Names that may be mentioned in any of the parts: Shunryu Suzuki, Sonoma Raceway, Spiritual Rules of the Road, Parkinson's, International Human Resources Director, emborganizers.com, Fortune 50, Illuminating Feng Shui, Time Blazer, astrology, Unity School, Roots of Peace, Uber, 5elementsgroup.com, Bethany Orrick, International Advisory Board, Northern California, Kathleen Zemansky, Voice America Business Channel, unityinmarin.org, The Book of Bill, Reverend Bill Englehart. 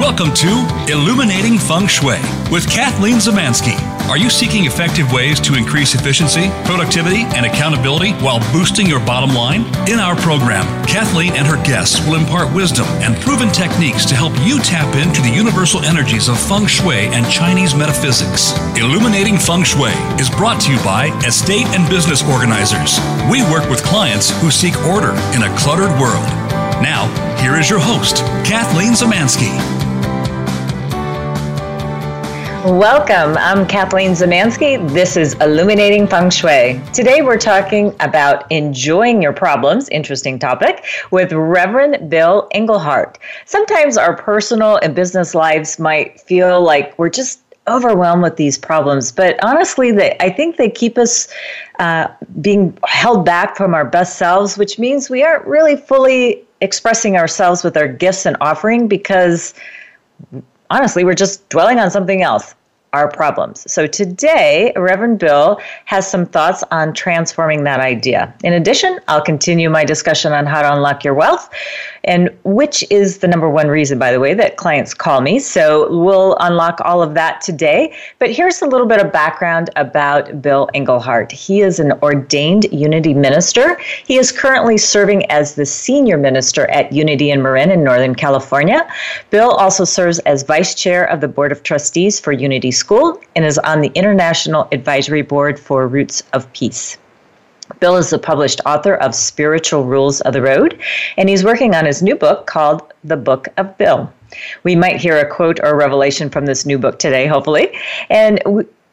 Welcome to Illuminating Feng Shui with Kathleen Zemansky. Are you seeking effective ways to increase efficiency, productivity, and accountability while boosting your bottom line? In our program, Kathleen and her guests will impart wisdom and proven techniques to help you tap into the universal energies of Feng Shui and Chinese metaphysics. Illuminating Feng Shui is brought to you by Estate and Business Organizers. We work with clients who seek order in a cluttered world. Now, here is your host, Kathleen Zemansky. Welcome. I'm Kathleen Zemansky. This is Illuminating Feng Shui. Today we're talking about enjoying your problems, interesting topic, with Reverend Bill Englehart. Sometimes our personal and business lives might feel like we're just overwhelmed with these problems, but honestly, I think they keep us being held back from our best selves, which means we aren't really fully expressing ourselves with our gifts and offering because honestly, we're just dwelling on something else, our problems. So today, Reverend Bill has some thoughts on transforming that idea. In addition, I'll continue my discussion on how to unlock your wealth, and which is the number one reason, by the way, that clients call me. So we'll unlock all of that today. But here's a little bit of background about Bill Englehart. He is an ordained Unity minister. He is currently serving as the senior minister at Unity in Marin in Northern California. Bill also serves as vice chair of the board of trustees for Unity School and is on the International Advisory Board for Roots of Peace. Bill is the published author of Spiritual Rules of the Road, and he's working on his new book called The Book of Bill. We might hear a quote or a revelation from this new book today, hopefully. And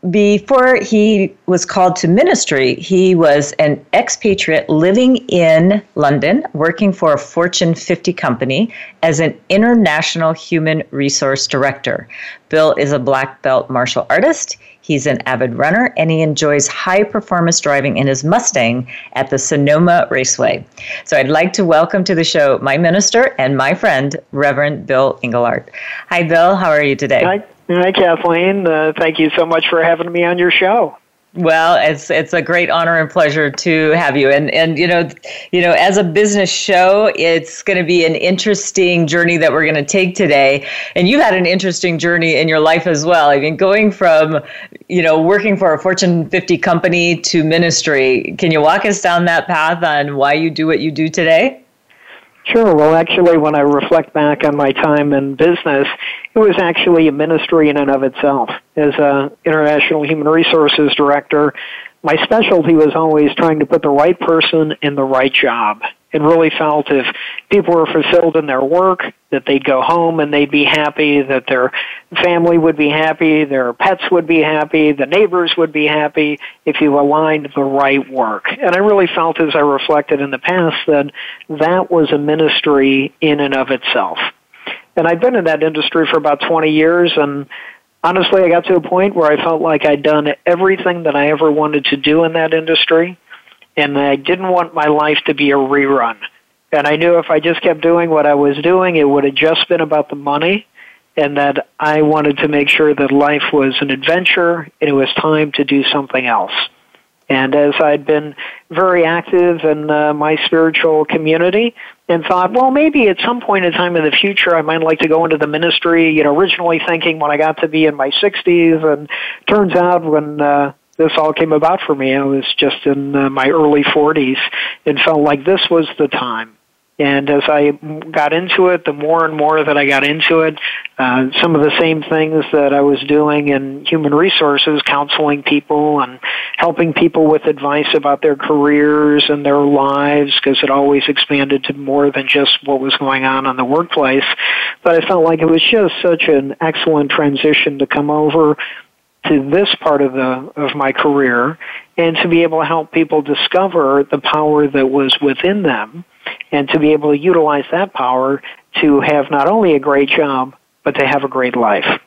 before he was called to ministry, he was an expatriate living in London, working for a Fortune 50 company as an International Human Resource Director. Bill is a black belt martial artist. He's an avid runner, and he enjoys high-performance driving in his Mustang at the Sonoma Raceway. So I'd like to welcome to the show my minister and my friend, Reverend Bill Englehart. Hi, Bill. How are you today? Hi, Kathleen. Thank you so much for having me on your show. Well, it's a great honor and pleasure to have you. And you know, as a business show, it's going to be an interesting journey that we're going to take today. And you've had an interesting journey in your life as well. I mean, going from, you know, working for a Fortune 50 company to ministry. Can you walk us down that path on why you do what you do today? Sure. Well, actually, when I reflect back on my time in business, it was actually a ministry in and of itself. As an International Human Resources Director, my specialty was always trying to put the right person in the right job, and really felt if people were fulfilled in their work, that they'd go home and they'd be happy, that their family would be happy, their pets would be happy, the neighbors would be happy if you aligned the right work. And I really felt, as I reflected in the past, that that was a ministry in and of itself. And I've been in that industry for about 20 years, and honestly, I got to a point where I felt like I'd done everything that I ever wanted to do in that industry, and I didn't want my life to be a rerun. And I knew if I just kept doing what I was doing, it would have just been about the money, and that I wanted to make sure that life was an adventure, and it was time to do something else. And as I'd been very active in my spiritual community and thought, well, maybe at some point in time in the future, I might like to go into the ministry, you know, originally thinking when I got to be in my 60s. And turns out when this all came about for me, I was just in my early 40s and felt like this was the time. And as I got into it, the more and more that I got into it, some of the same things that I was doing in human resources, counseling people and helping people with advice about their careers and their lives, because it always expanded to more than just what was going on in the workplace. But I felt like it was just such an excellent transition to come over to this part of my career and to be able to help people discover the power that was within them and to be able to utilize that power to have not only a great job, but to have a great life.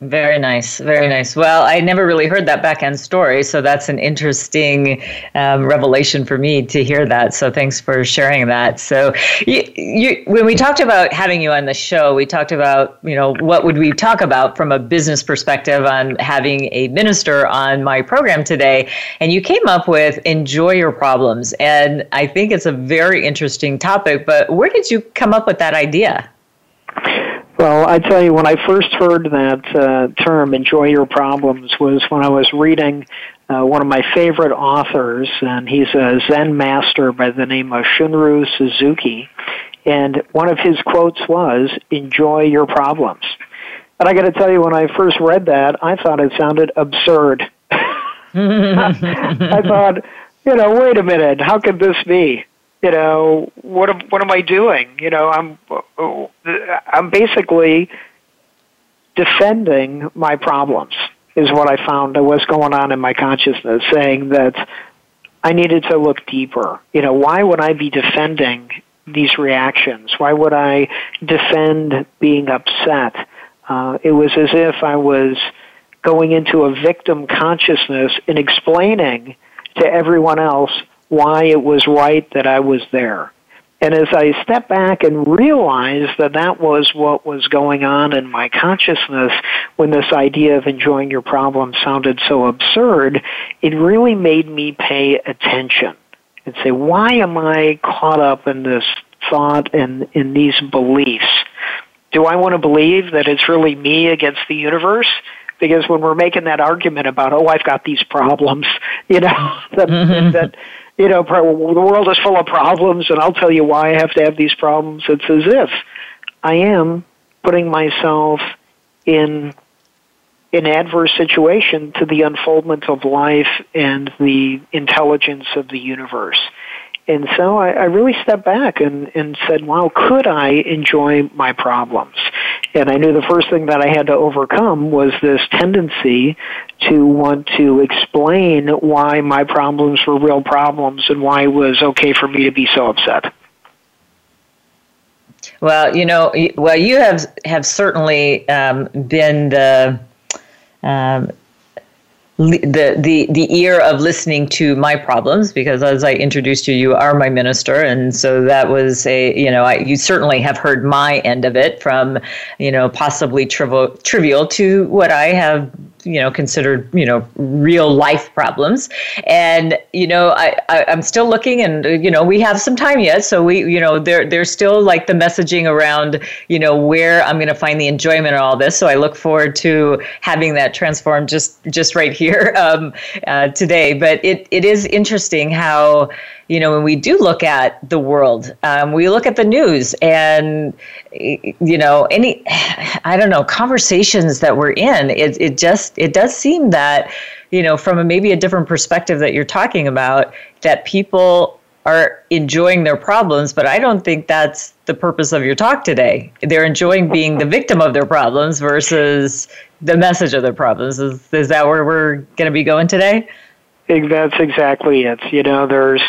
Very nice. Very nice. Well, I never really heard that back end story, so that's an interesting revelation for me to hear that. So thanks for sharing that. So when we talked about having you on the show, we talked about, you know, what would we talk about from a business perspective on having a minister on my program today. And you came up with enjoy your problems. And I think it's a very interesting topic, but where did you come up with that idea? Well, I tell you, when I first heard that term, enjoy your problems, was when I was reading one of my favorite authors, and he's a Zen master by the name of Shunryu Suzuki, and one of his quotes was, enjoy your problems. And I got to tell you, when I first read that, I thought it sounded absurd. I thought, you know, wait a minute, how could this be? You know, what am I doing? You know, I'm basically defending my problems is what I found was going on in my consciousness, saying that I needed to look deeper. You know, why would I be defending these reactions? Why would I defend being upset? It was as if I was going into a victim consciousness and explaining to everyone else why it was right that I was there. And as I stepped back and realized that that was what was going on in my consciousness when this idea of enjoying your problem sounded so absurd, it really made me pay attention and say, why am I caught up in this thought and in these beliefs? Do I want to believe that it's really me against the universe? Because when we're making that argument about, oh, I've got these problems, you know, that you know, the world is full of problems, and I'll tell you why I have to have these problems. It's as if I am putting myself in an adverse situation to the unfoldment of life and the intelligence of the universe. And so I really stepped back and said, wow, could I enjoy my problems? And I knew the first thing that I had to overcome was this tendency to want to explain why my problems were real problems and why it was okay for me to be so upset. Well, you know, well, you have certainly been the ear of listening to my problems, because as I introduced you, you are my minister. And so that was a, you know, you certainly have heard my end of it, from, you know, possibly trivial to what I have, you know, considered, you know, real life problems. And, you know, I'm still looking, and, you know, we have some time yet. So we, you know, there's still like the messaging around, you know, where I'm going to find the enjoyment in all this. So I look forward to having that transformed just right here today. But it is interesting how, you know, when we do look at the world, we look at the news and, you know, conversations that we're in, it does seem that, you know, from maybe a different perspective that you're talking about, that people are enjoying their problems, but I don't think that's the purpose of your talk today. They're enjoying being the victim of their problems versus the message of their problems. Is that where we're going to be going today? That's exactly it. You know, there's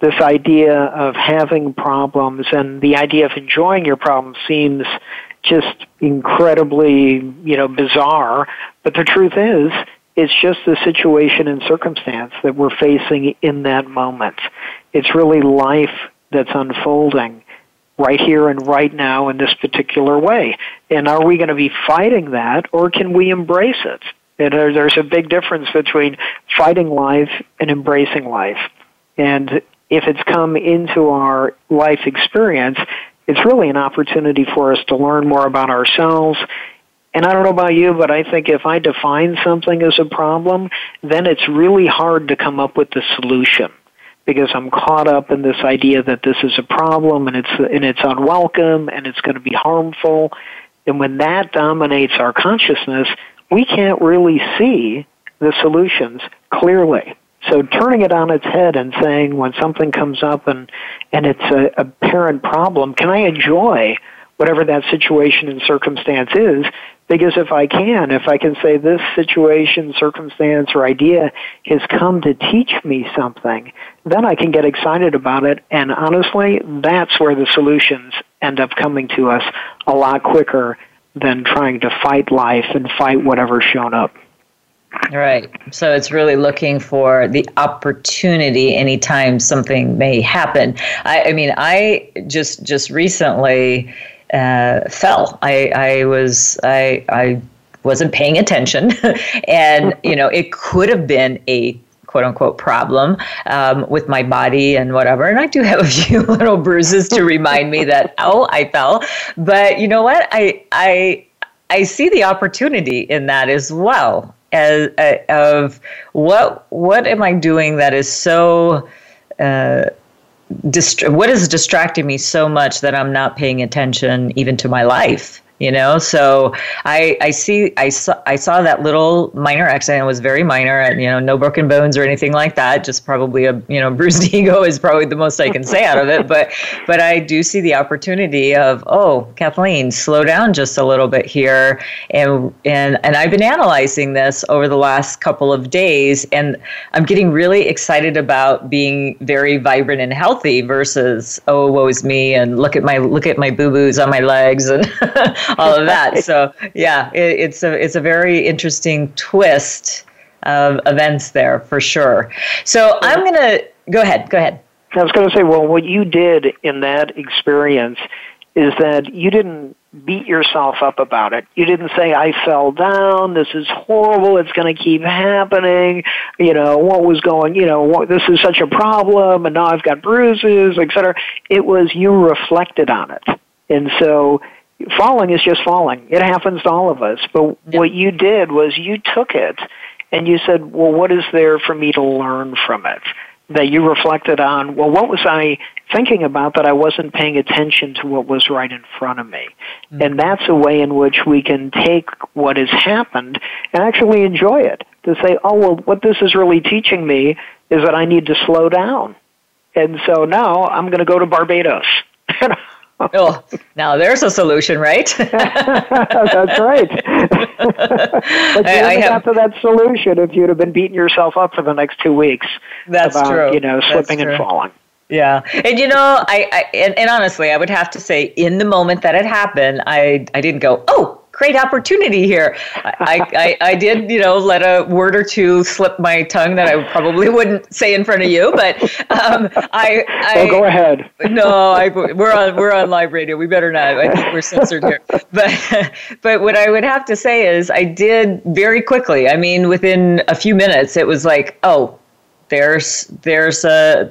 this idea of having problems, and the idea of enjoying your problems seems just incredibly, you know, bizarre. But the truth is, it's just the situation and circumstance that we're facing in that moment. It's really life that's unfolding right here and right now in this particular way. And are we going to be fighting that, or can we embrace it? And there's a big difference between fighting life and embracing life. And if it's come into our life experience, it's really an opportunity for us to learn more about ourselves. And I don't know about you, but I think if I define something as a problem, then it's really hard to come up with the solution, because I'm caught up in this idea that this is a problem and it's unwelcome and it's going to be harmful. And when that dominates our consciousness, we can't really see the solutions clearly. So turning it on its head and saying, when something comes up and it's an apparent problem, can I enjoy whatever that situation and circumstance is, because if I can say this situation, circumstance, or idea has come to teach me something, then I can get excited about it. And honestly, that's where the solutions end up coming to us a lot quicker than trying to fight life and fight whatever's shown up. Right. So it's really looking for the opportunity anytime something may happen. I mean, I just recently fell. I wasn't paying attention, and it could have been a quote unquote problem with my body and whatever. And I do have a few little bruises to remind me that I fell. But you know what? I see the opportunity in that as well. Of what am I doing that is so what is distracting me so much that I'm not paying attention even to my life, So I saw that little minor accident. It was very minor, and no broken bones or anything like that. Just probably a bruised ego is probably the most I can say out of it. But I do see the opportunity of, oh, Kathleen, slow down just a little bit here. And I've been analyzing this over the last couple of days, and I'm getting really excited about being very vibrant and healthy versus, oh, woe is me, and look at my boo-boos on my legs and all of that. So yeah, it's a very interesting twist of events there for sure. So I'm going to go ahead. I was going to say, well, what you did in that experience is that you didn't beat yourself up about it. You didn't say, I fell down, this is horrible, it's going to keep happening, this is such a problem, and now I've got bruises, etc. It was you reflected on it. And so falling is just falling. It happens to all of us. But what you did was you took it and you said, well, what is there for me to learn from it? That you reflected on, well, what was I thinking about that I wasn't paying attention to what was right in front of me? Mm-hmm. And that's a way in which we can take what has happened and actually enjoy it. To say, oh, well, what this is really teaching me is that I need to slow down. And so now I'm going to go to Barbados. Oh, now there's a solution, right? That's right. But you got to that solution if you'd have been beating yourself up for the next 2 weeks. That's true. Slipping and falling. Yeah. And, I honestly, I would have to say in the moment that it happened, I didn't go, oh, great opportunity here. I did, let a word or two slip my tongue that I probably wouldn't say in front of you, but go ahead. No, we're on live radio. We better not. I think we're censored here. But what I would have to say is I did very quickly. I mean, within a few minutes, it was like, oh, there's a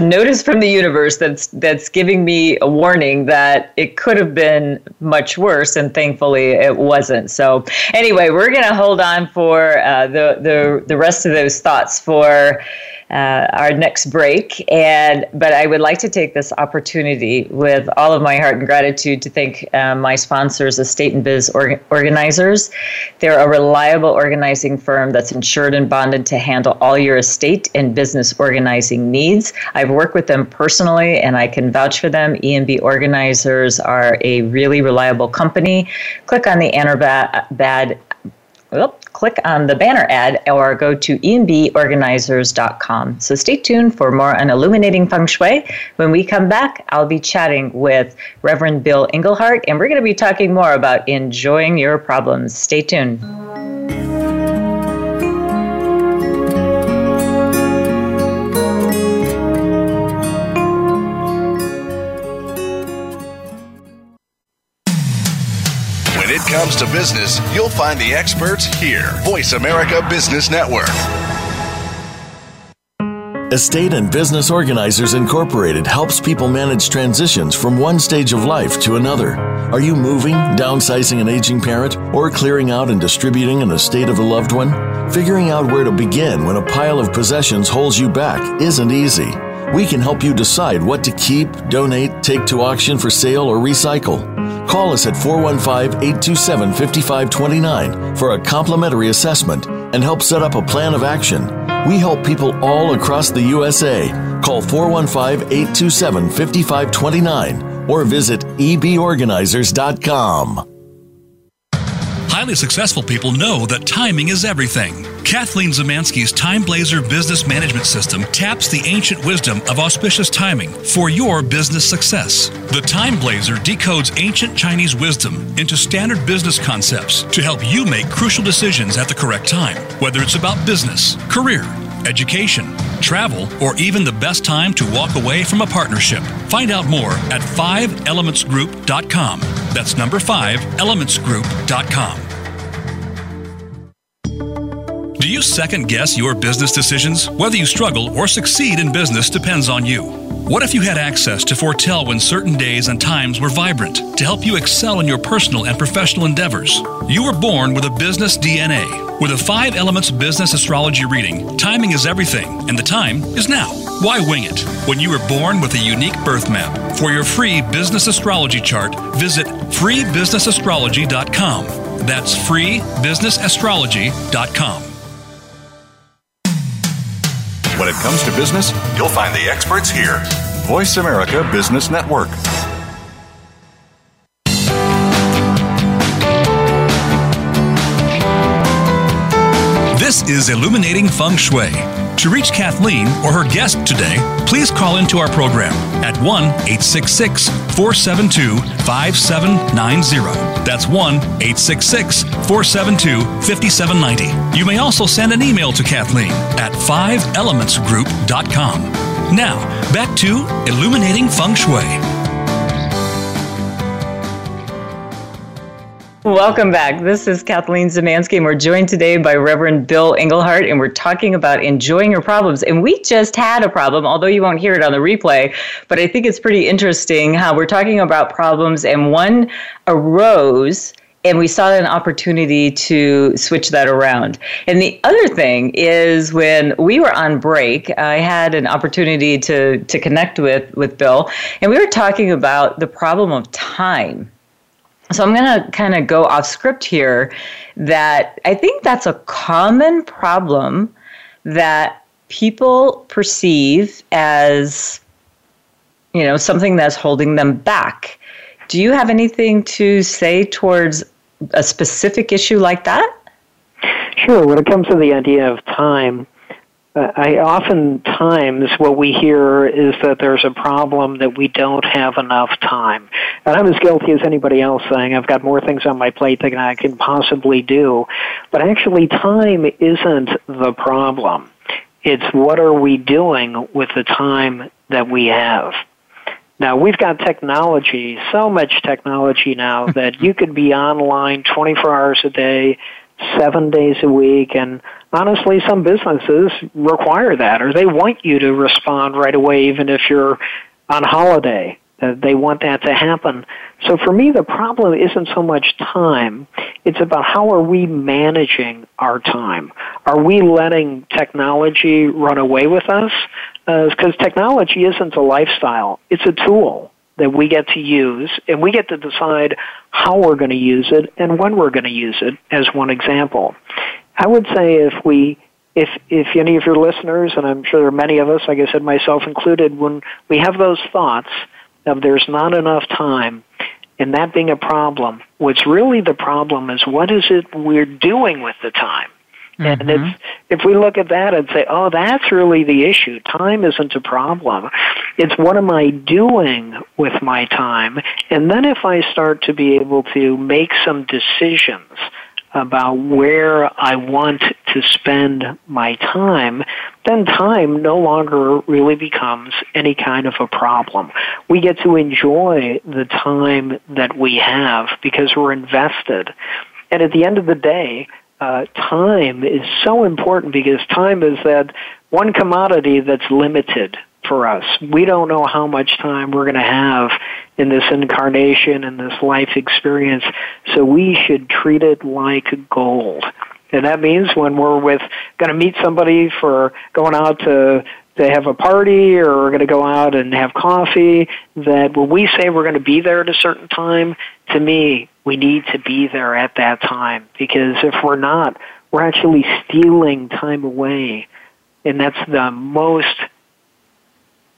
notice from the universe that's giving me a warning that it could have been much worse, and thankfully it wasn't. So anyway, we're going to hold on for the rest of those thoughts for our next break. But I would like to take this opportunity with all of my heart and gratitude to thank my sponsors, Estate and Biz Organizers. They're a reliable organizing firm that's insured and bonded to handle all your estate and business organizing needs. I've worked with them personally, and I can vouch for them. E&B Organizers are a really reliable company. Click on the banner ad or go to emborganizers.com. So stay tuned for more on Illuminating Feng Shui. When we come back, I'll be chatting with Reverend Bill Englehart, and we're going to be talking more about enjoying your problems. Stay tuned. Comes to business, you'll find the experts here. Voice America Business Network. Estate and Business Organizers Incorporated helps people manage transitions from one stage of life to another. Are you moving, downsizing an aging parent, or clearing out and distributing an estate of a loved one? Figuring out where to begin when a pile of possessions holds you back isn't easy. We can help you decide what to keep, donate, take to auction for sale, or recycle. Call us at 415-827-5529 for a complimentary assessment and help set up a plan of action. We help people all across the USA. Call 415-827-5529 or visit eborganizers.com. Highly successful people know that timing is everything. Kathleen Zemansky's Time Blazer business management system taps the ancient wisdom of auspicious timing for your business success. The Time Blazer decodes ancient Chinese wisdom into standard business concepts to help you make crucial decisions at the correct time, whether it's about business, career, education, travel, or even the best time to walk away from a partnership. Find out more at 5elementsgroup.com. That's number 5elementsgroup.com. Do you second-guess your business decisions? Whether you struggle or succeed in business depends on you. What if you had access to foretell when certain days and times were vibrant to help you excel in your personal and professional endeavors? You were born with a business DNA. With a 5 Elements Business Astrology reading, timing is everything, and the time is now. Why wing it? When you were born with a unique birth map. For your free business astrology chart, visit freebusinessastrology.com. That's freebusinessastrology.com. When it comes to business, you'll find the experts here. Voice America Business Network. This is Illuminating Feng Shui. To reach Kathleen or her guest today, please call into our program at 1-866-472-5790. That's 1-866-472-5790. You may also send an email to Kathleen at 5elementsgroup.com. Now, back to Illuminating Feng Shui. Welcome back. This is Kathleen Zemansky, and we're joined today by Reverend Bill Englehart, and we're talking about enjoying your problems. And we just had a problem, although you won't hear it on the replay, but I think it's pretty interesting how we're talking about problems, and one arose, and we saw an opportunity to switch that around. And the other thing is, when we were on break, I had an opportunity to connect with Bill, and we were talking about the problem of time. So I'm going to kind of go off script here, that I think that's a common problem that people perceive as, you know, something that's holding them back. Do you have anything to say towards a specific issue like that? Sure. When it comes to the idea of time, I oftentimes what we hear is that there's a problem that we don't have enough time. And I'm as guilty as anybody else, saying I've got more things on my plate than I can possibly do. But actually, time isn't the problem. It's what are we doing with the time that we have. Now, we've got technology, so much technology now, that you could be online 24 hours a day, 7 days a week, and honestly, some businesses require that, or they want you to respond right away, even if you're on holiday. They want that to happen. So for me, the problem isn't so much time. It's about how are we managing our time? Are we letting technology run away with us? Because technology isn't a lifestyle. It's a tool that we get to use, and we get to decide how we're going to use it and when we're going to use it, as one example. I would say if any of your listeners, and I'm sure there are many of us, like I said, myself included, when we have those thoughts of there's not enough time and that being a problem, what's really the problem is what is it we're doing with the time? Mm-hmm. And if we look at that and say, oh, that's really the issue. Time isn't a problem. It's what am I doing with my time? And then if I start to be able to make some decisions about where I want to spend my time, then time no longer really becomes any kind of a problem. We get to enjoy the time that we have because we're invested. And at the end of the day, time is so important because time is that one commodity that's limited for us. We don't know how much time we're going to have in this incarnation and this life experience, so we should treat it like gold. And that means when we're going to meet somebody for going out to have a party, or we're going to go out and have coffee, that when we say we're going to be there at a certain time, to me, we need to be there at that time, because if we're not, we're actually stealing time away, and that's the most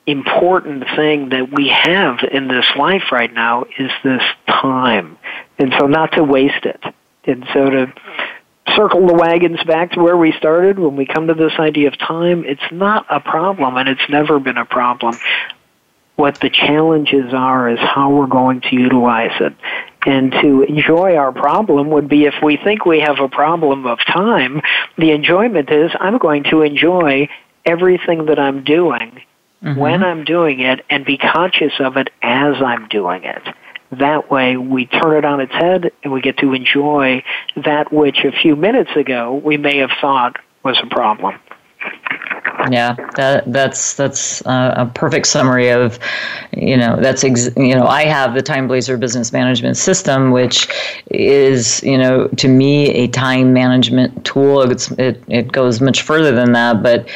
important thing that we have in this life right now is this time. And so not to waste it. And so to circle the wagons back to where we started, when we come to this idea of time, it's not a problem, and it's never been a problem. What the challenges are is how we're going to utilize it. And to enjoy our problem would be if we think we have a problem of time, the enjoyment is I'm going to enjoy everything that I'm doing when I'm doing it and be conscious of it as I'm doing it. That way we turn it on its head and we get to enjoy that which a few minutes ago we may have thought was a problem. Yeah, that's a perfect summary of, I have the Time Blazer business management system, which is, to me a time management tool. It goes much further than that, but,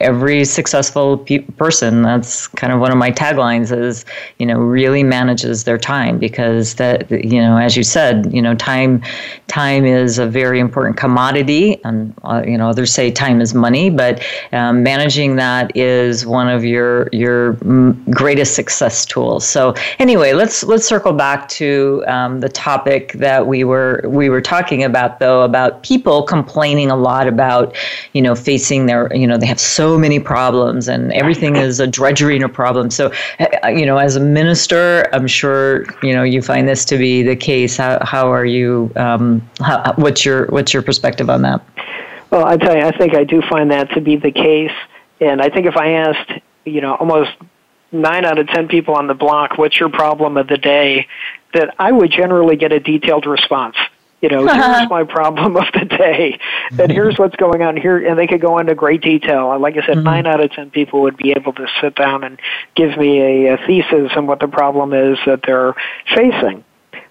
every successful person, that's kind of one of my taglines is, really manages their time, because that, as you said, time is a very important commodity, and, others say time is money, but managing that is one of your greatest success tools. So anyway, let's circle back to the topic that we were talking about, though, about people complaining a lot about facing their they have so many problems and everything is a drudgery and a problem. So as a minister, I'm sure you find this to be the case. How are you? What's your perspective on that? Well, I tell you, I think I do find that to be the case. And I think if I asked, almost 9 out of 10 people on the block, what's your problem of the day, that I would generally get a detailed response. Here's my problem of the day, and here's what's going on here. And they could go into great detail. Like I said, 9 out of 10 people would be able to sit down and give me a thesis on what the problem is that they're facing.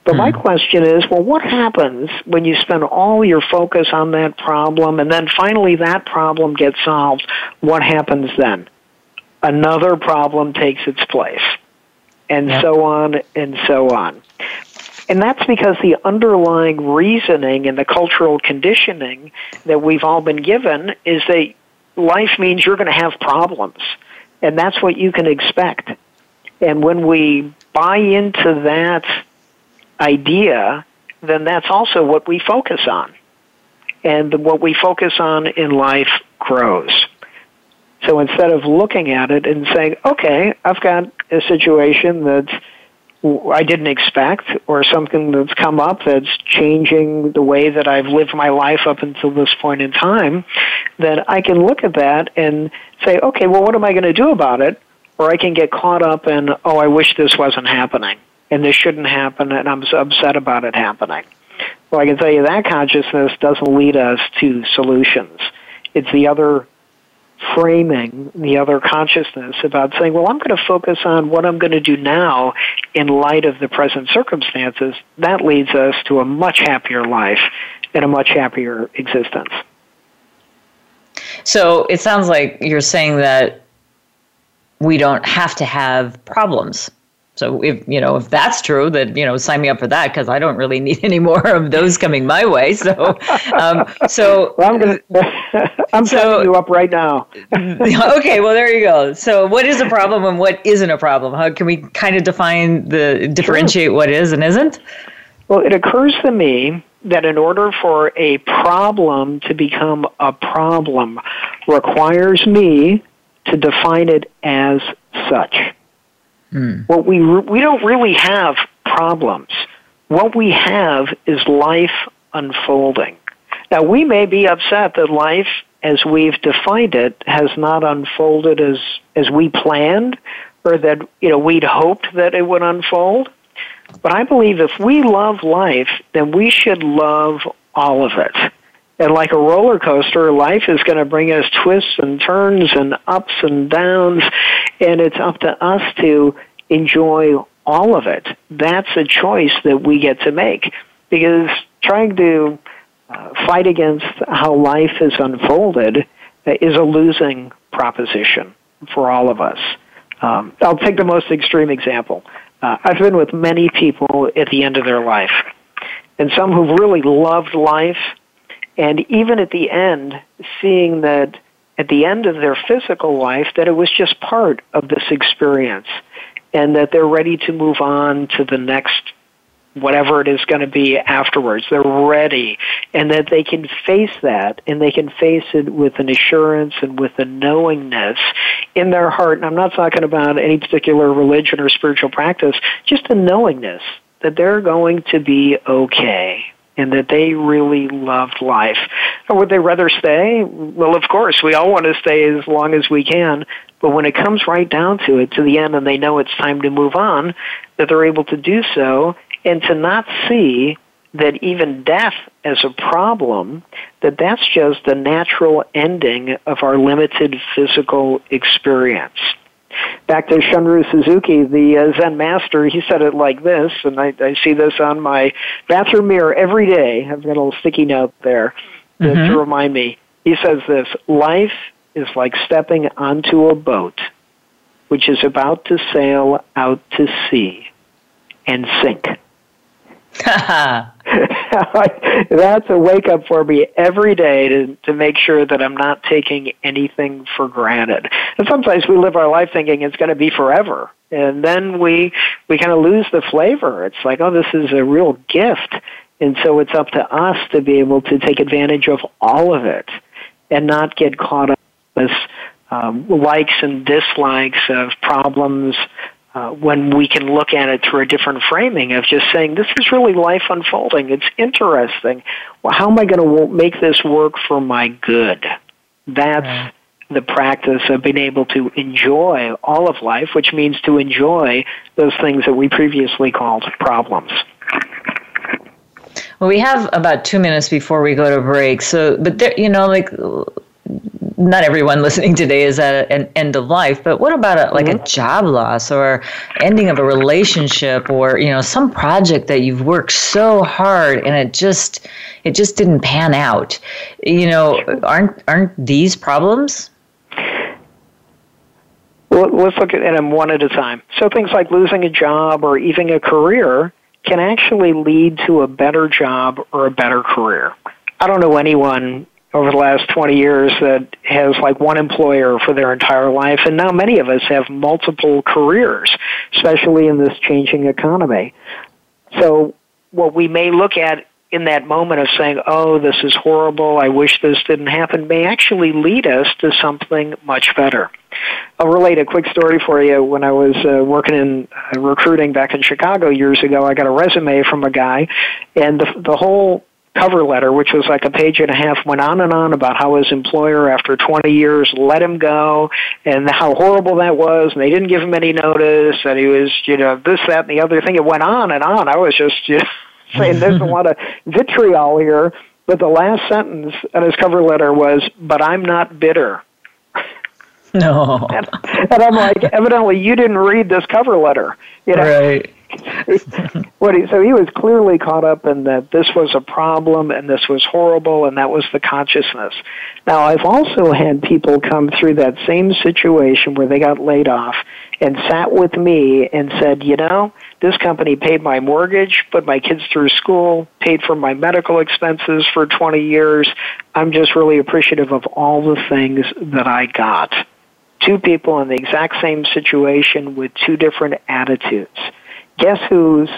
But my question is, well, what happens when you spend all your focus on that problem and then finally that problem gets solved? What happens then? Another problem takes its place, and so on and so on. And that's because the underlying reasoning and the cultural conditioning that we've all been given is that life means you're going to have problems, and that's what you can expect. And when we buy into that idea, then that's also what we focus on. And what we focus on in life grows. So instead of looking at it and saying, okay, I've got a situation that I didn't expect or something that's come up that's changing the way that I've lived my life up until this point in time, then I can look at that and say, okay, well, what am I going to do about it? Or I can get caught up in, oh, I wish this wasn't happening, and this shouldn't happen, and I'm so upset about it happening. Well, I can tell you that consciousness doesn't lead us to solutions. It's the other framing, the other consciousness about saying, well, I'm going to focus on what I'm going to do now in light of the present circumstances. That leads us to a much happier life and a much happier existence. So it sounds like you're saying that we don't have to have problems. So if that's true, then sign me up for that, because I don't really need any more of those coming my way. So, well, I'm setting you up right now. Okay, well, there you go. So, what is a problem and what isn't a problem? How can we kind of differentiate what is and isn't? Well, it occurs to me that in order for a problem to become a problem, requires me to define it as such. What we don't really have problems. What we have is life unfolding. Now, we may be upset that life, as we've defined it, has not unfolded as we planned, or that we'd hoped that it would unfold. But I believe if we love life, then we should love all of it. And like a roller coaster, life is going to bring us twists and turns and ups and downs, and it's up to us to enjoy all of it. That's a choice that we get to make, because trying to fight against how life has unfolded is a losing proposition for all of us. I'll take the most extreme example. I've been with many people at the end of their life, and some who've really loved life. And even at the end, seeing that at the end of their physical life that it was just part of this experience and that they're ready to move on to the next, whatever it is going to be afterwards. They're ready, and that they can face that, and they can face it with an assurance and with a knowingness in their heart. And I'm not talking about any particular religion or spiritual practice, just a knowingness that they're going to be okay and that they really love life. Or would they rather stay? Well, of course, we all want to stay as long as we can, but when it comes right down to it, to the end, and they know it's time to move on, that they're able to do so. And to not see that even death as a problem, that that's just the natural ending of our limited physical experience. Back to Shunryu Suzuki, the Zen master, he said it like this, and I see this on my bathroom mirror every day. I've got a little sticky note there to remind me. He says this, life is like stepping onto a boat, which is about to sail out to sea and sink. That's a wake up for me every day to make sure that I'm not taking anything for granted. And sometimes we live our life thinking it's going to be forever. And then we kind of lose the flavor. It's like, oh, this is a real gift. And so it's up to us to be able to take advantage of all of it and not get caught up with likes and dislikes of problems, when we can look at it through a different framing of just saying, this is really life unfolding. It's interesting. Well, how am I going to make this work for my good? That's the practice of being able to enjoy all of life, which means to enjoy those things that we previously called problems. Well, we have about 2 minutes before we go to break. So, but there, you know, like, not everyone listening today is at an end of life, but what about a job loss or ending of a relationship or, you know, some project that you've worked so hard and it just didn't pan out? You know, aren't these problems? Well, let's look at them one at a time. So things like losing a job or even a career can actually lead to a better job or a better career. I don't know anyone over the last 20 years that has like one employer for their entire life. And now many of us have multiple careers, especially in this changing economy. So what we may look at in that moment of saying, oh, this is horrible, I wish this didn't happen, may actually lead us to something much better. I'll relate a quick story for you. When I was working in recruiting back in Chicago years ago, I got a resume from a guy, and the whole cover letter, which was like a page and a half, went on and on about how his employer after 20 years let him go and how horrible that was, and they didn't give him any notice, and he was, you know, this, that, and the other thing. It went on and on. I was just, you know, saying there's a lot of vitriol here, but the last sentence on his cover letter was, but I'm not bitter. No. and I'm like, evidently you didn't read this cover letter. You know? Right. So he was clearly caught up in that this was a problem and this was horrible, and that was the consciousness. Now, I've also had people come through that same situation where they got laid off and sat with me and said, you know, this company paid my mortgage, put my kids through school, paid for my medical expenses for 20 years. I'm just really appreciative of all the things that I got. Two people in the exact same situation with two different attitudes. Guess which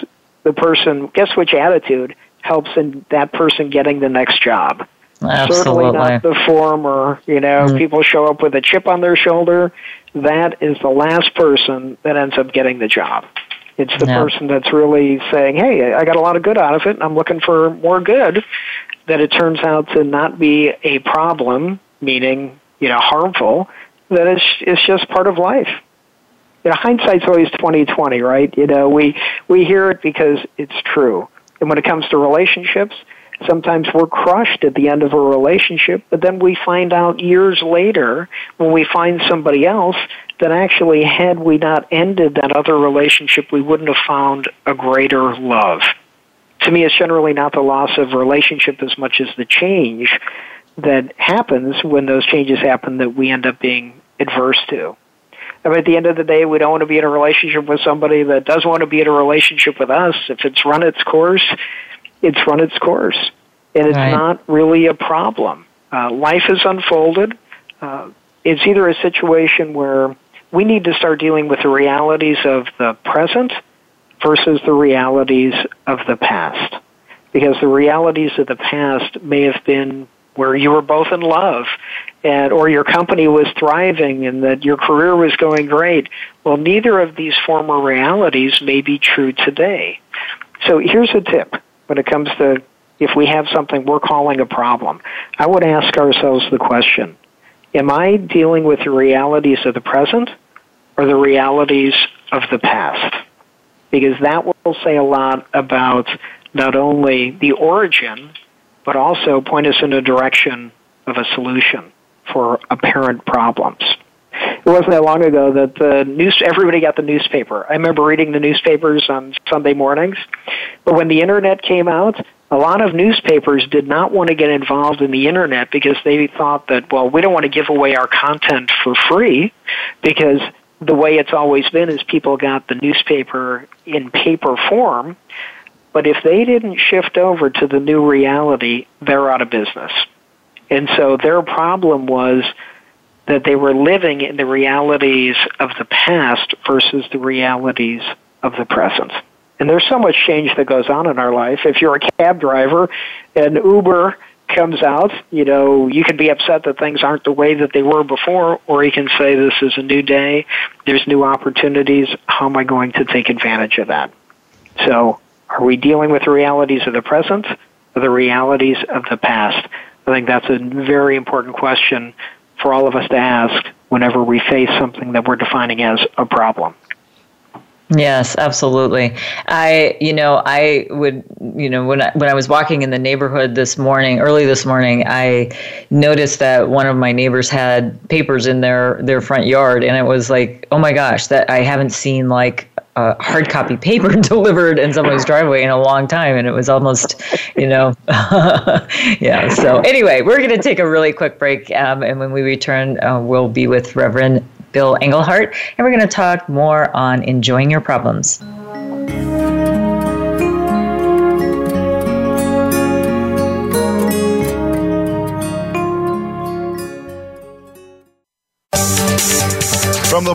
attitude helps in that person getting the next job? Absolutely. Certainly not the former, you know, people show up with a chip on their shoulder. That is the last person that ends up getting the job. It's the person that's really saying, hey, I got a lot of good out of it, and I'm looking for more good, that it turns out to not be a problem, meaning, you know, harmful, that it's just part of life. You know, hindsight's always 20/20, right? You know, we hear it because it's true. And when it comes to relationships, sometimes we're crushed at the end of a relationship, but then we find out years later when we find somebody else that actually, had we not ended that other relationship, we wouldn't have found a greater love. To me, it's generally not the loss of relationship as much as the change that happens when those changes happen that we end up being adverse to. I mean, at the end of the day, we don't want to be in a relationship with somebody that doesn't want to be in a relationship with us. If it's run its course, it's run its course. And it's not really a problem. Life is unfolded. it's either a situation where we need to start dealing with the realities of the present versus the realities of the past. Because the realities of the past may have been where you were both in love, and or your company was thriving and that your career was going great. Well, neither of these former realities may be true today. So here's a tip when it comes to if we have something we're calling a problem. I would ask ourselves the question, am I dealing with the realities of the present or the realities of the past? Because that will say a lot about not only the origin, but also point us in a direction of a solution for apparent problems. It wasn't that long ago that everybody got the newspaper. I remember reading the newspapers on Sunday mornings. But when the Internet came out, a lot of newspapers did not want to get involved in the Internet because they thought that, well, we don't want to give away our content for free because the way it's always been is people got the newspaper in paper form. But if they didn't shift over to the new reality, they're out of business. And so their problem was that they were living in the realities of the past versus the realities of the present. And there's so much change that goes on in our life. If you're a cab driver and Uber comes out, you know, you can be upset that things aren't the way that they were before, or you can say this is a new day, there's new opportunities, how am I going to take advantage of that? So are we dealing with the realities of the present or the realities of the past? I think that's a very important question for all of us to ask whenever we face something that we're defining as a problem. Yes, absolutely. When I was walking in the neighborhood this morning, early this morning, I noticed that one of my neighbors had papers in their front yard, and it was like, oh my gosh, that I haven't seen like hard copy paper delivered in someone's driveway in a long time. And it was almost, yeah. So anyway, we're going to take a really quick break. And when we return, we'll be with Reverend Bill Englehart, and we're going to talk more on enjoying your problems. From the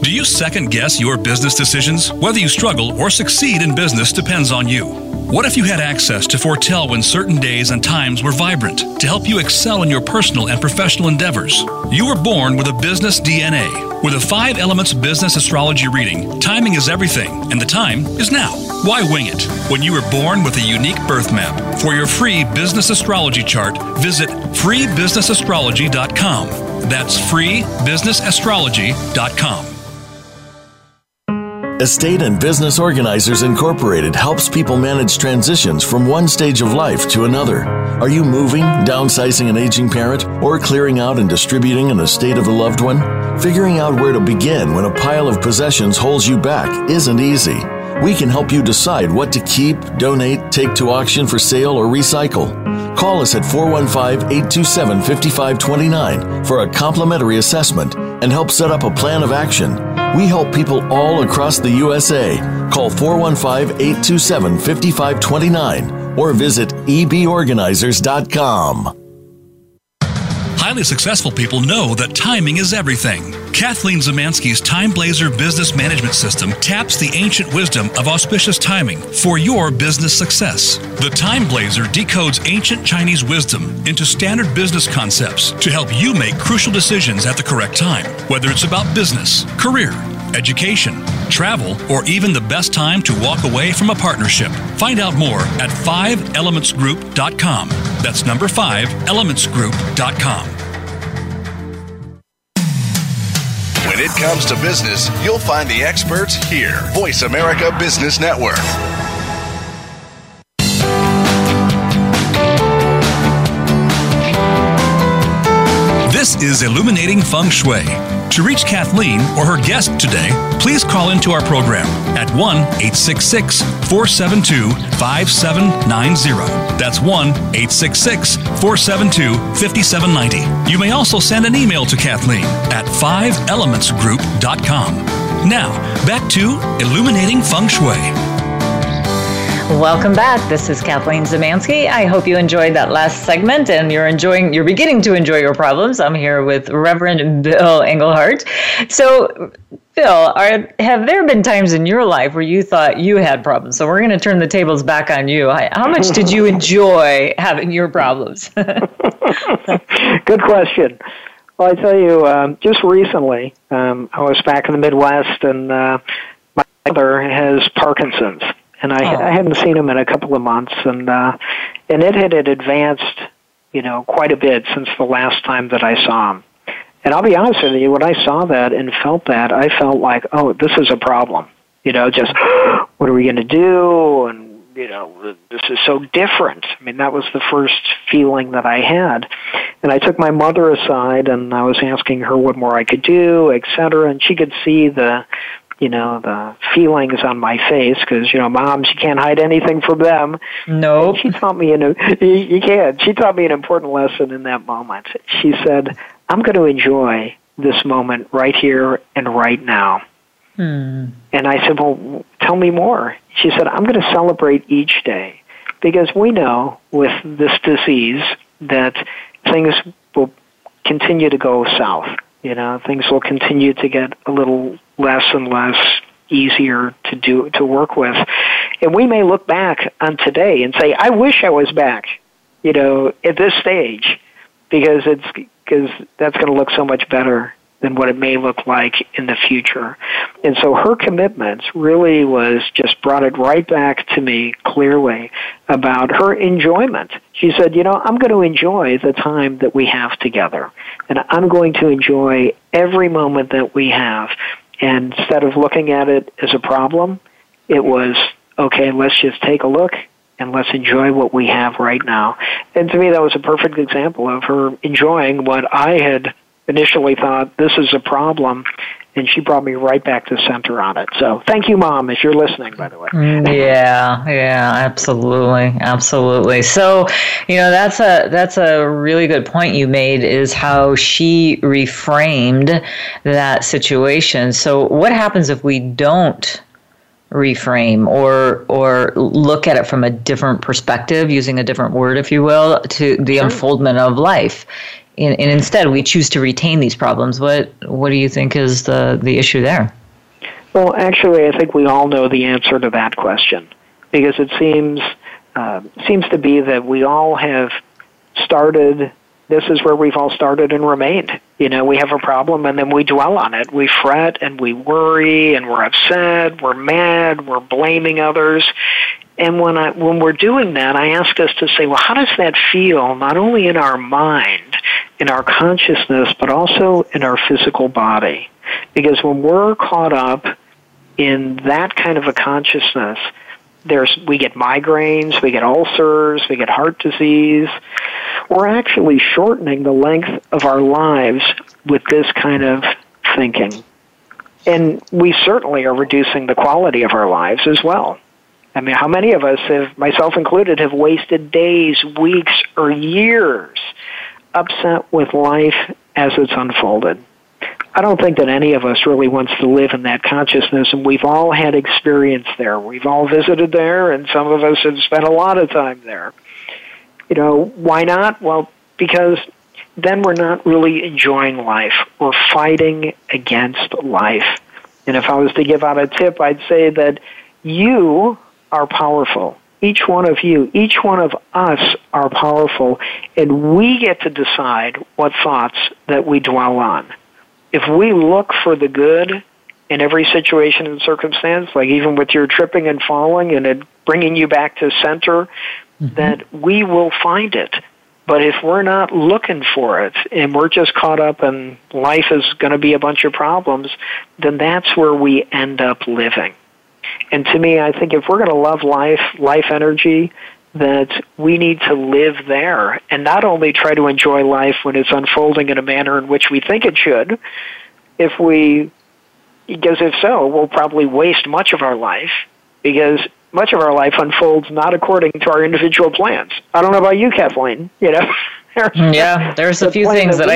Do you second guess your business decisions? Whether you struggle or succeed in business depends on you. What if you had access to foretell when certain days and times were vibrant to help you excel in your personal and professional endeavors? You were born with a business DNA. With a 5 Elements Business Astrology reading, timing is everything, and the time is now. Why wing it? When you were born with a unique birth map. For your free business astrology chart, visit freebusinessastrology.com. That's freebusinessastrology.com. Estate and Business Organizers Incorporated helps people manage transitions from one stage of life to another. Are you moving, downsizing an aging parent, or clearing out and distributing an estate of a loved one? Figuring out where to begin when a pile of possessions holds you back isn't easy. We can help you decide what to keep, donate, take to auction for sale, or recycle. Call us at 415-827-5529 for a complimentary assessment and help set up a plan of action. We help people all across the USA. Call 415-827-5529 or visit emborganizers.com. Highly successful people know that timing is everything. Kathleen Zemansky's Time Blazer business management system taps the ancient wisdom of auspicious timing for your business success. The Time Blazer decodes ancient Chinese wisdom into standard business concepts to help you make crucial decisions at the correct time, whether it's about business, career, education, travel, or even the best time to walk away from a partnership. Find out more at 5elementsgroup.com. That's number 5elementsgroup.com. When it comes to business, you'll find the experts here. Voice America Business Network. This is Illuminating Feng Shui. To reach Kathleen or her guest today, please call into our program at 1-866-472-5790. That's 1-866-472-5790. You may also send an email to Kathleen at 5elementsgroup.com. Now, back to Illuminating Feng Shui. Welcome back. This is Kathleen Zemansky. I hope you enjoyed that last segment and you're beginning to enjoy your problems. I'm here with Reverend Bill Englehart. So, Bill, have there been times in your life where you thought you had problems? So we're going to turn the tables back on you. How much did you enjoy having your problems? Good question. Well, I tell you, just recently, I was back in the Midwest, and my mother has Parkinson's, and I hadn't seen him in a couple of months, and it had advanced, quite a bit since the last time that I saw him. And I'll be honest with you, when I saw that and felt that, I felt like, oh, this is a problem. Just what are we going to do? And, this is so different. I mean, that was the first feeling that I had. And I took my mother aside, and I was asking her what more I could do, et cetera, and she could see the feelings on my face because, moms, you can't hide anything from them. No. Nope. She taught me, you can't. She taught me an important lesson in that moment. She said, I'm going to enjoy this moment right here and right now. Hmm. And I said, well, tell me more. She said, I'm going to celebrate each day because we know with this disease that things will continue to go south. Things will continue to get a little less and less easier to work with. And we may look back on today and say, I wish I was back, at this stage because that's going to look so much better than what it may look like in the future. And so her commitment really was just brought it right back to me clearly about her enjoyment. She said, I'm going to enjoy the time that we have together, and I'm going to enjoy every moment that we have. And instead of looking at it as a problem, it was, okay, let's just take a look and let's enjoy what we have right now. And to me, that was a perfect example of her enjoying what I had initially thought this is a problem, and she brought me right back to center on it. So thank you, Mom, if you're listening, by the way. Yeah, absolutely. So, that's a really good point you made is how she reframed that situation. So what happens if we don't reframe or look at it from a different perspective, using a different word, if you will, to the unfoldment of life? And instead, we choose to retain these problems. What do you think is the issue there? Well, actually, I think we all know the answer to that question because it seems to be that we all have started. This is where we've all started and remained. We have a problem, and then we dwell on it. We fret, and we worry, and we're upset, we're mad, we're blaming others. And when we're doing that, I ask us to say, well, how does that feel, not only in our mind, in our consciousness, but also in our physical body? Because when we're caught up in that kind of a consciousness, we get migraines, we get ulcers, we get heart disease. We're actually shortening the length of our lives with this kind of thinking. And we certainly are reducing the quality of our lives as well. I mean, how many of us, myself included, have wasted days, weeks, or years upset with life as it's unfolded? I don't think that any of us really wants to live in that consciousness, and we've all had experience there. We've all visited there, and some of us have spent a lot of time there. Why not? Well, because then we're not really enjoying life. We're fighting against life. And if I was to give out a tip, I'd say that you are powerful. Each one of you, each one of us are powerful, and we get to decide what thoughts that we dwell on. If we look for the good in every situation and circumstance, like even with your tripping and falling and it bringing you back to center, that we will find it. But if we're not looking for it and we're just caught up in life is going to be a bunch of problems, then that's where we end up living. And to me, I think if we're going to love life energy, that we need to live there and not only try to enjoy life when it's unfolding in a manner in which we think it should, because if so, we'll probably waste much of our life because much of our life unfolds not according to our individual plans. I don't know about you, Kathleen, Yeah, there's a few things that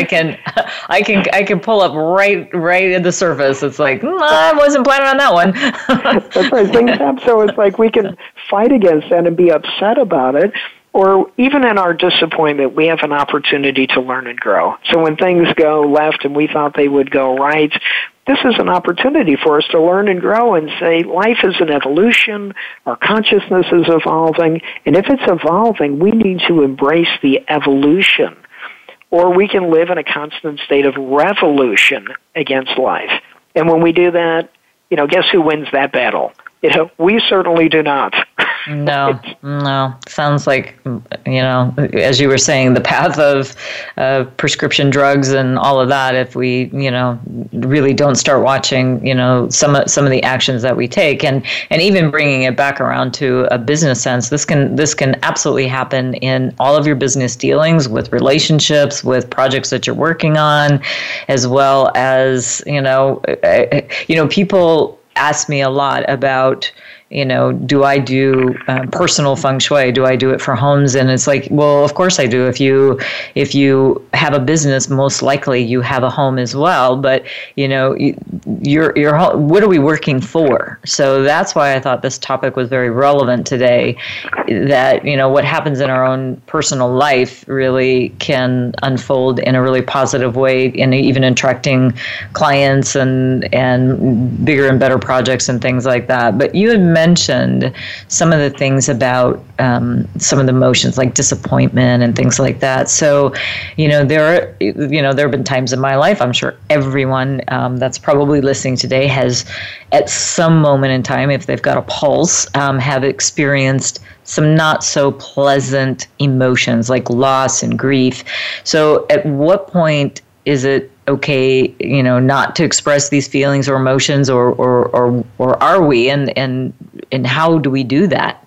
I can pull up right at the surface. It's like, I wasn't planning on that one. That's right. Things happen. So it's like we can fight against that and be upset about it. Or even in our disappointment, we have an opportunity to learn and grow. So when things go left and we thought they would go right, this is an opportunity for us to learn and grow and say life is an evolution, our consciousness is evolving, and if it's evolving, we need to embrace the evolution. Or we can live in a constant state of revolution against life. And when we do that, guess who wins that battle? We certainly do not. No. Sounds like, as you were saying, the path of prescription drugs and all of that, if we, really don't start watching, some of the actions that we take. And even bringing it back around to a business sense, this can absolutely happen in all of your business dealings, with relationships, with projects that you're working on, as well as, people ask me a lot about, do I do personal feng shui? Do I do it for homes? And it's like, well, of course I do. If you have a business, most likely you have a home as well. But your home, what are we working for? So that's why I thought this topic was very relevant today. That what happens in our own personal life really can unfold in a really positive way, and even attracting clients and bigger and better projects and things like that. But you had mentioned some of the things about some of the emotions, like disappointment and things like that. So, there have been times in my life, I'm sure everyone that's probably listening today has, at some moment in time, if they've got a pulse, have experienced some not so pleasant emotions like loss and grief. So at what point is it okay, not to express these feelings or emotions, or are we? And how do we do that?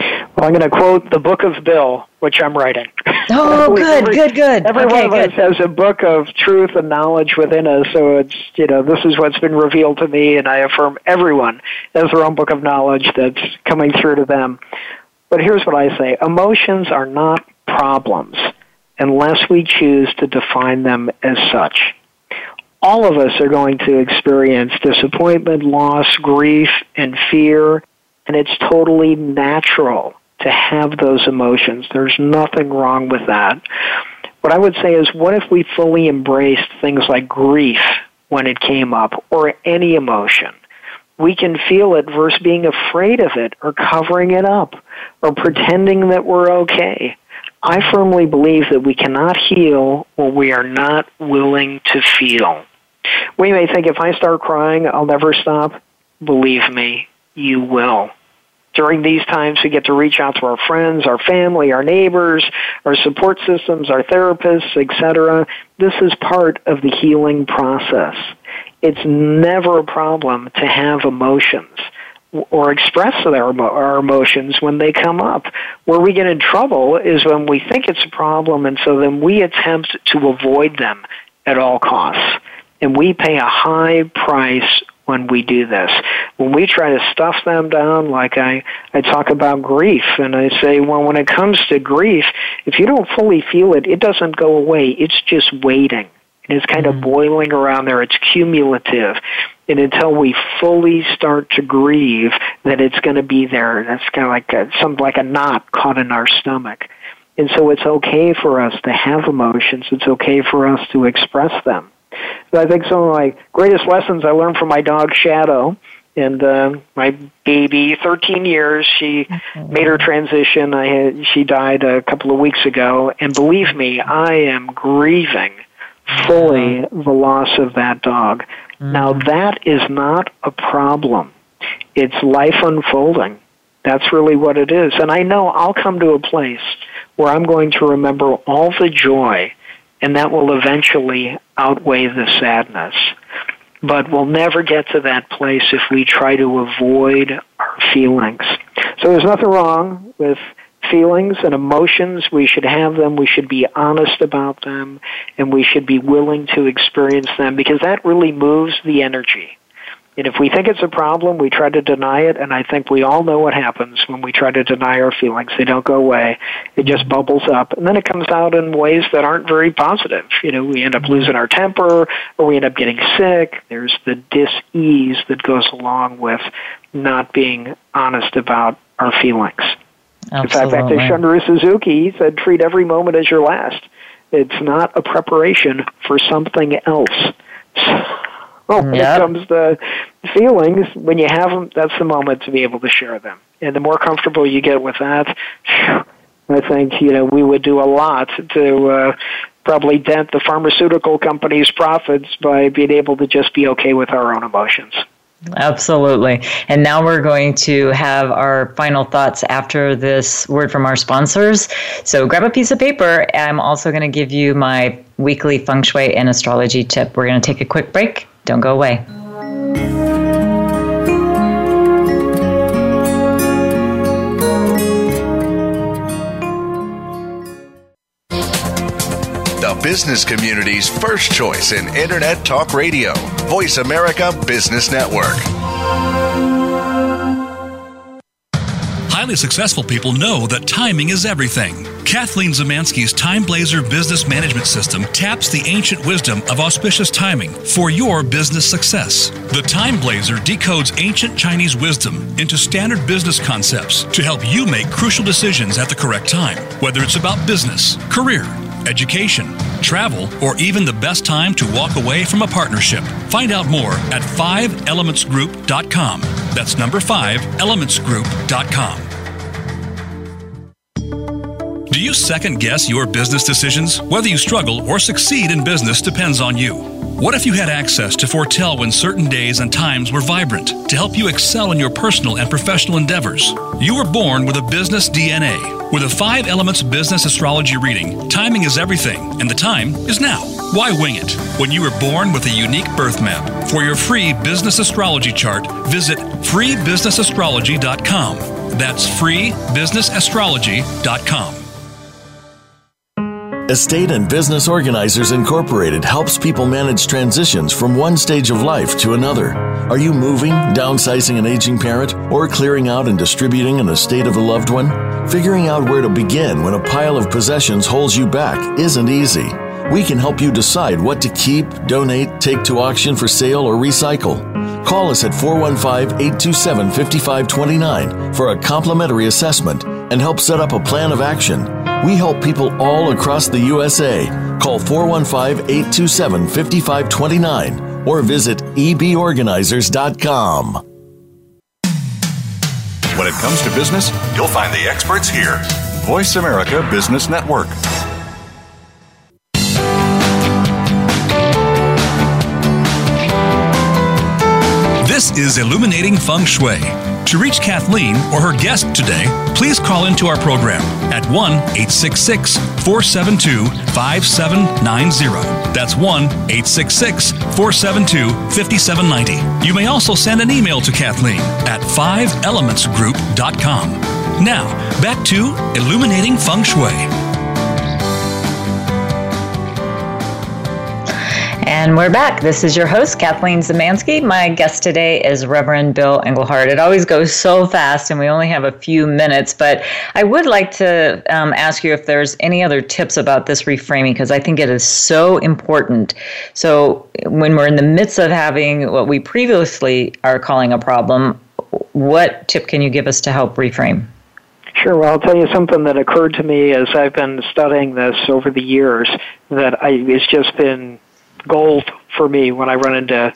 Well, I'm going to quote the Book of Bill, which I'm writing. Oh, good. Every one of us has a book of truth and knowledge within us, so it's, this is what's been revealed to me, and I affirm everyone has their own book of knowledge that's coming through to them. But here's what I say. Emotions are not problems unless we choose to define them as such. All of us are going to experience disappointment, loss, grief, and fear, and it's totally natural to have those emotions. There's nothing wrong with that. What I would say is, what if we fully embraced things like grief when it came up, or any emotion? We can feel it versus being afraid of it, or covering it up, or pretending that we're okay. I firmly believe that we cannot heal what we are not willing to feel. We may think, if I start crying, I'll never stop. Believe me, you will. During these times, we get to reach out to our friends, our family, our neighbors, our support systems, our therapists, etc. This is part of the healing process. It's never a problem to have emotions or express our emotions when they come up. Where we get in trouble is when we think it's a problem, and so then we attempt to avoid them at all costs. And we pay a high price when we do this. When we try to stuff them down, like I talk about grief, and I say, well, when it comes to grief, if you don't fully feel it, it doesn't go away. It's just waiting. And it's kind of boiling around there. It's cumulative. And until we fully start to grieve, that it's going to be there. That's kind of like a knot caught in our stomach. And so it's okay for us to have emotions. It's okay for us to express them. So I think some of my greatest lessons I learned from my dog, Shadow, and my baby, 13 years, she made her transition. She died a couple of weeks ago. And believe me, I am grieving fully the loss of that dog. Now, that is not a problem. It's life unfolding. That's really what it is. And I know I'll come to a place where I'm going to remember all the joy, and that will eventually outweigh the sadness. But we'll never get to that place if we try to avoid our feelings. So there's nothing wrong with feelings and emotions. We should have them, we should be honest about them, and we should be willing to experience them, because that really moves the energy. And if we think it's a problem, we try to deny it, and I think we all know what happens when we try to deny our feelings. They don't go away. It just bubbles up, and then it comes out in ways that aren't very positive. You know, we end up losing our temper, or we end up getting sick. There's the dis-ease that goes along with not being honest about our feelings. Absolutely. In fact, Shunryu Suzuki said, treat every moment as your last. It's not a preparation for something else. So when it comes to feelings, when you have them, that's the moment to be able to share them. And the more comfortable you get with that, I think, you know, we would do a lot to probably dent the pharmaceutical company's profits by being able to just be okay with our own emotions. Absolutely. And now we're going to have our final thoughts after this word from our sponsors. So grab a piece of paper. I'm also going to give you my weekly feng shui and astrology tip. We're going to take a quick break. Don't go away. The business community's first choice in Internet Talk Radio, Voice America Business Network. Highly successful people know that timing is everything. Kathleen Zemansky's Time Blazer business management system taps the ancient wisdom of auspicious timing for your business success. The Time Blazer decodes ancient Chinese wisdom into standard business concepts to help you make crucial decisions at the correct time, whether it's about business, career, education, travel, or even the best time to walk away from a partnership. Find out more at 5elementsgroup.com. That's number 5elementsgroup.com. Do you second-guess your business decisions? Whether you struggle or succeed in business depends on you. What if you had access to foretell when certain days and times were vibrant to help you excel in your personal and professional endeavors? You were born with a business DNA. With a 5 Elements Business Astrology reading, timing is everything, and the time is now. Why wing it? When you were born with a unique birth map. For your free business astrology chart, visit freebusinessastrology.com. That's freebusinessastrology.com. Estate and Business Organizers Incorporated helps people manage transitions from one stage of life to another. Are you moving, downsizing an aging parent, or clearing out and distributing an estate of a loved one? Figuring out where to begin when a pile of possessions holds you back isn't easy. We can help you decide what to keep, donate, take to auction for sale, or recycle. Call us at 415-827-5529 for a complimentary assessment and help set up a plan of action. We help people all across the USA. Call 415-827-5529 or visit emborganizers.com. When it comes to business, you'll find the experts here. Voice America Business Network. This is Illuminating Feng Shui. To reach Kathleen or her guest today, please call into our program at 1-866-472-5790. That's 1-866-472-5790. You may also send an email to Kathleen at 5elementsgroup.com. Now, back to Illuminating Feng Shui. And we're back. This is your host, Kathleen Zemansky. My guest today is Reverend Bill Englehart. It always goes so fast, and we only have a few minutes, but I would like to ask you if there's any other tips about this reframing, because I think it is so important. So when we're in the midst of having what we previously are calling a problem, what tip can you give us to help reframe? Sure. Well, I'll tell you something that occurred to me as I've been studying this over the years that it's just been gold for me when I run into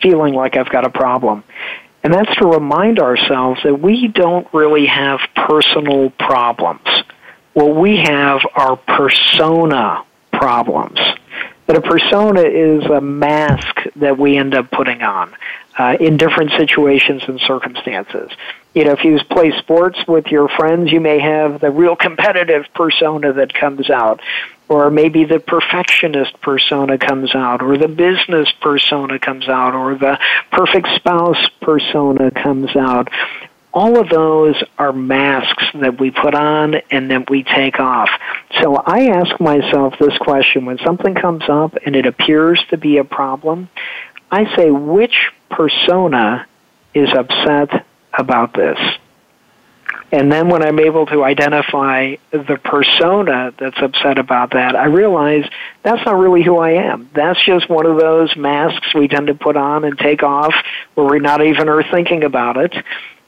feeling like I've got a problem. And that's to remind ourselves that we don't really have personal problems. What we have are persona problems. That a persona is a mask that we end up putting on in different situations and circumstances. You know, if you play sports with your friends, you may have the real competitive persona that comes out, or maybe the perfectionist persona comes out, or the business persona comes out, or the perfect spouse persona comes out. All of those are masks that we put on and that we take off. So I ask myself this question: when something comes up and it appears to be a problem, I say, which persona is upset about this. And then when I'm able to identify the persona that's upset about that, I realize that's not really who I am. That's just one of those masks we tend to put on and take off where we not even are thinking about it.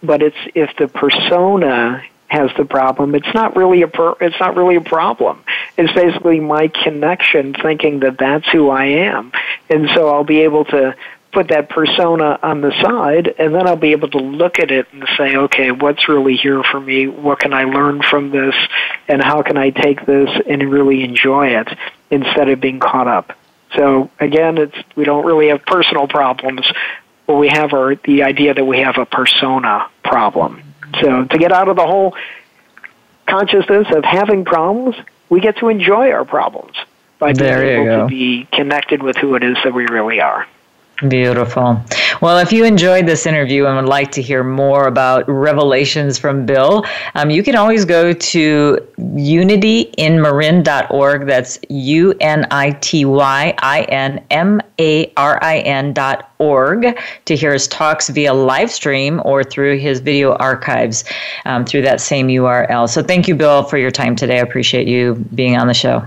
But it's if the persona has the problem, it's not really a problem. It's basically my connection thinking that that's who I am. And so I'll be able to put that persona on the side, and then I'll be able to look at it and say, okay, what's really here for me? What can I learn from this? And how can I take this and really enjoy it instead of being caught up? So again, we don't really have personal problems. What we have are the idea that we have a persona problem. So to get out of the whole consciousness of having problems, we get to enjoy our problems by being able to be connected with who it is that we really are. Beautiful. Well, if you enjoyed this interview and would like to hear more about revelations from Bill, you can always go to unityinmarin.org. That's unityinmarin.org to hear his talks via live stream or through his video archives through that same URL. So thank you, Bill, for your time today. I appreciate you being on the show.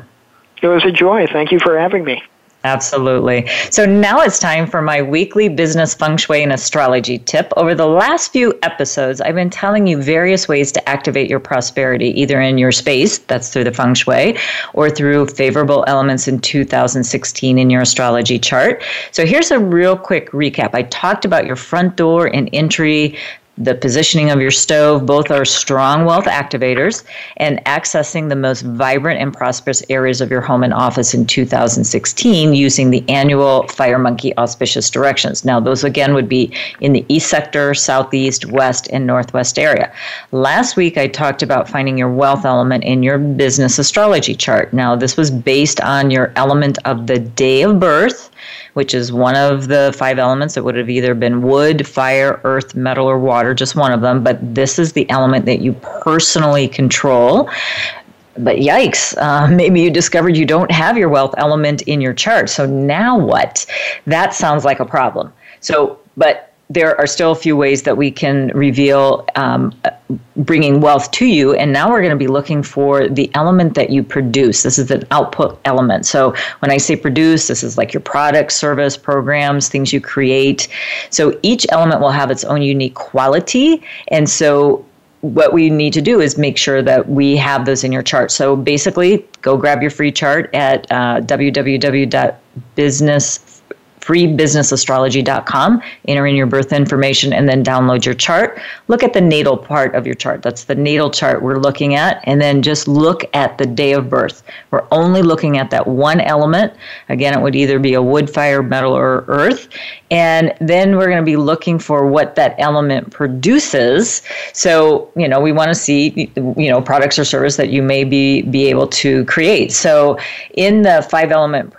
It was a joy. Thank you for having me. Absolutely. So now it's time for my weekly business feng shui and astrology tip. Over the last few episodes, I've been telling you various ways to activate your prosperity, either in your space, that's through the feng shui, or through favorable elements in 2016 in your astrology chart. So here's a real quick recap. I talked about your front door and entry, the positioning of your stove. Both are strong wealth activators, and accessing the most vibrant and prosperous areas of your home and office in 2016 using the annual Fire Monkey auspicious directions. Now, those again would be in the east sector, southeast, west, and northwest area. Last week, I talked about finding your wealth element in your business astrology chart. Now, this was based on your element of the day of birth, which is one of the five elements. It would have either been wood, fire, earth, metal, or water, just one of them. But this is the element that you personally control. But yikes, maybe you discovered you don't have your wealth element in your chart. So now what? That sounds like a problem. But there are still a few ways that we can reveal bringing wealth to you. And now we're going to be looking for the element that you produce. This is an output element. So when I say produce, this is like your product, service, programs, things you create. So each element will have its own unique quality. And so what we need to do is make sure that we have those in your chart. So basically, go grab your free chart at freebusinessastrology.com, enter in your birth information, and then download your chart. Look at the natal part of your chart. That's the natal chart we're looking at. And then just look at the day of birth. We're only looking at that one element. Again, it would either be a wood, fire, metal, or earth. And then we're going to be looking for what that element produces. So, we want to see, products or service that you may be able to create. So in the five element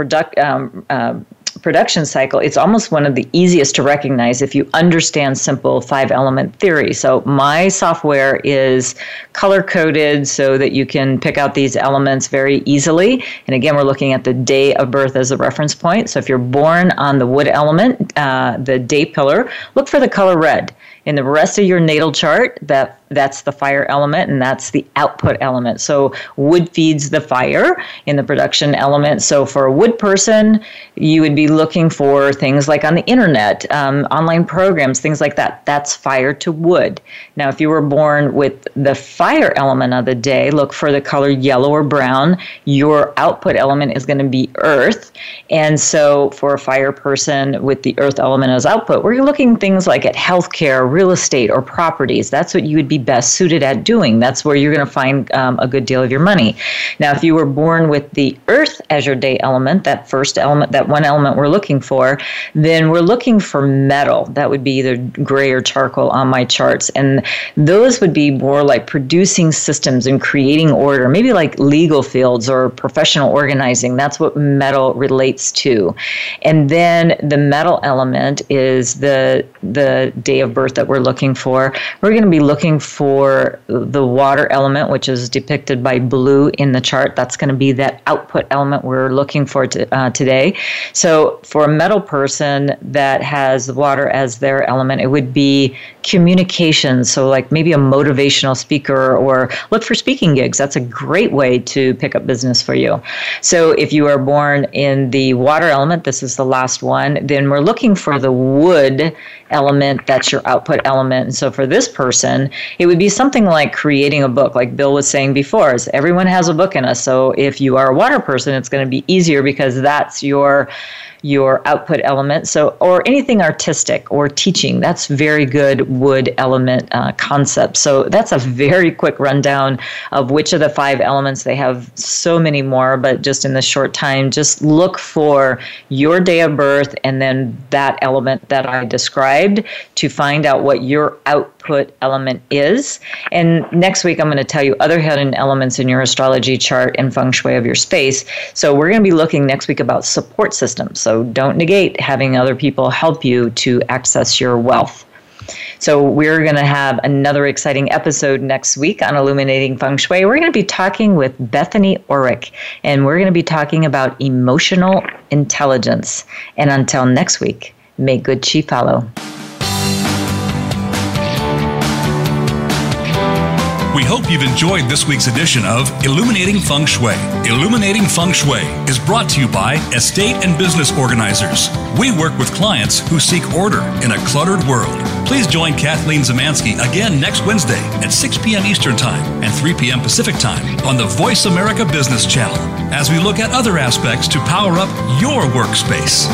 production cycle, it's almost one of the easiest to recognize if you understand simple five-element theory. So my software is color-coded so that you can pick out these elements very easily. And again, we're looking at the day of birth as a reference point. So if you're born on the wood element, the day pillar, look for the color red. In the rest of your natal chart, that's the fire element, and that's the output element. So wood feeds the fire in the production element. So for a wood person, you would be looking for things like on the internet, online programs, things like that. That's fire to wood. Now, if you were born with the fire element of the day, look for the color yellow or brown. Your output element is going to be earth. And so for a fire person with the earth element as output, we're looking things like at healthcare, real estate, or properties. That's what you would be best suited at doing. That's where you're going to find a good deal of your money. Now, if you were born with the earth as your day element, that first element, that one element we're looking for, then we're looking for metal. That would be either gray or charcoal on my charts. And those would be more like producing systems and creating order, maybe like legal fields or professional organizing. That's what metal relates to. And then the metal element is the day of birth that we're looking for. We're going to be looking for for the water element, which is depicted by blue in the chart. That's going to be that output element we're looking for today. So for a metal person that has water as their element, it would be communication. So like maybe a motivational speaker, or look for speaking gigs. That's a great way to pick up business for you. So if you are born in the water element, this is the last one, then we're looking for the wood element. That's your output element. And so for this person, it would be something like creating a book, like Bill was saying before, is everyone has a book in us. So if you are a water person, it's going to be easier because that's your output element. So, or anything artistic or teaching, that's very good wood element concept. So that's a very quick rundown of which of the five elements. They have so many more, but just in the short time, just look for your day of birth and then that element that I described to find out what your output element is. And next week, I'm going to tell you other hidden elements in your astrology chart and feng shui of your space. So we're going to be looking next week about support systems. So don't negate having other people help you to access your wealth. So we're going to have another exciting episode next week on Illuminating Feng Shui. We're going to be talking with Bethany Orrick, and we're going to be talking about emotional intelligence. And until next week, may good chi follow. We hope you've enjoyed this week's edition of Illuminating Feng Shui. Illuminating Feng Shui is brought to you by Estate and Business Organizers. We work with clients who seek order in a cluttered world. Please join Kathleen Zemansky again next Wednesday at 6 p.m. Eastern Time and 3 p.m. Pacific Time on the Voice America Business Channel as we look at other aspects to power up your workspace.